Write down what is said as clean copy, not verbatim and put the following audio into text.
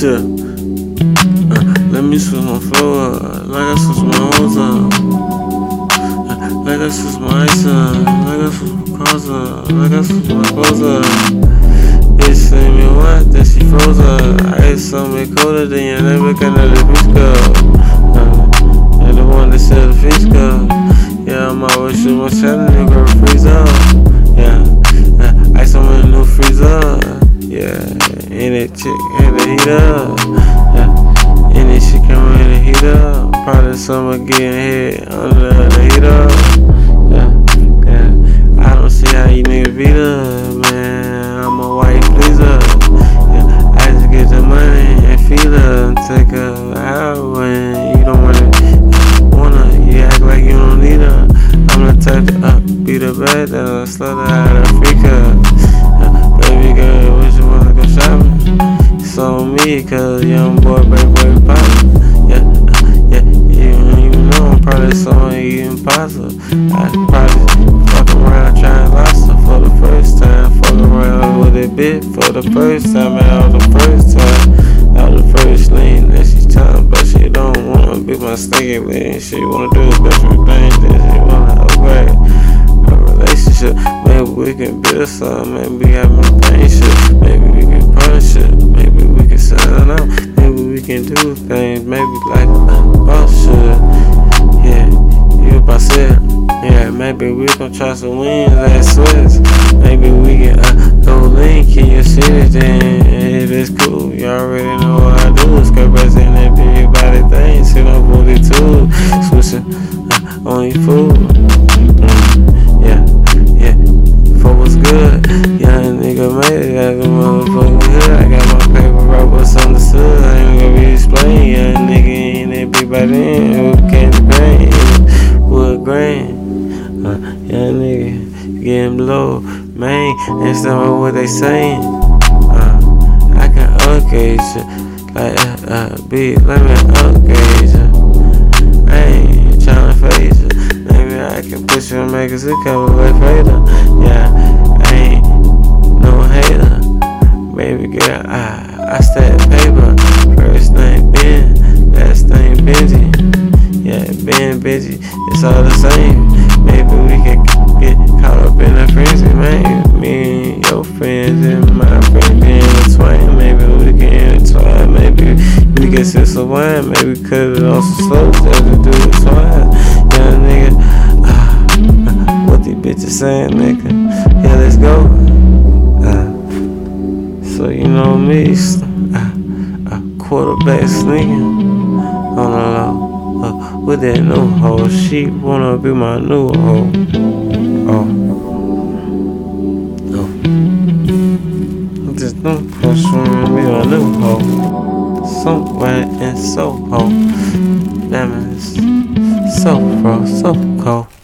tip. Let me switch my flow up, like I switch my whole time. Like I switch my time, like I switch my cars up, like I switch my clothes up. Bitch say me what, that she froze up. I ate something colder than your neighbor, can let the bitch go. And the one that said the fish go. Yeah, I'm always shooting my shadow, nigga, freeze up. Yeah, I saw my new freeze up. Yeah, and that chick had to heat up. Yeah, and that shit came in the heat up. Probably summer getting hit under the heat up. Yeah, yeah. I don't see how you niggas beat up, man. I'm a white pleaser. Yeah, I just get the money and feed her and take her out when you don't wanna. You act like you don't need her. I'm the type to beat her back, then I slaughter her out of freak her. Baby girl. So me, cause young boy, big boy, poppin'. Yeah, you don't even know I'm probably someone you impossible. I probably fuck around trying lobster for the first time. Fuck around with a bit for the first time. And out the first time, out the first lane that she time. But she don't wanna be my stinking lane. She wanna do a different thing that she wanna upgrade. A relationship, maybe we can build some. Maybe we have more patience, maybe we can punish it. Maybe we can do things, maybe like boss should. Yeah, you about said. Yeah, maybe we gon' try some wins like Swiss. Maybe we can go link in your city then. It is cool, you already know what I do. Skirtbirds in that big body thing, sit on booty too. Switching on your food. Yeah, for what's good. Young nigga made it as a motherfucking hood. I got my paper. Understood, I ain't gonna be explaining. Yeah, nigga ain't that big by then. Who can't be grand? Wood grain. Yeah, nigga getting blow, man. That's not what they saying. I can upgrade you. Like, bitch, let me upgrade you. I ain't tryna face you. Maybe I can push you and make a sick cover way later. Yeah, I ain't no hater. Baby girl, I stack paper. First name Ben, last name Benji. Yeah, Ben, Benji, it's all the same. Maybe we can get caught up in a frenzy, man. Me and your friends and my friends be intertwined. Maybe we can intertwine. Maybe we can sip some wine. Maybe we cut it on some slopes as we do it twine. Young nigga, what these bitches saying, nigga? Yeah, let's go. So you know me, a quarterback sneaking on the low with that new hoe. She wanna be my new hoe. Oh, this new hoe, she wanna be my new hoe. Somewhere in Soho, diamonds, so frost, so cold.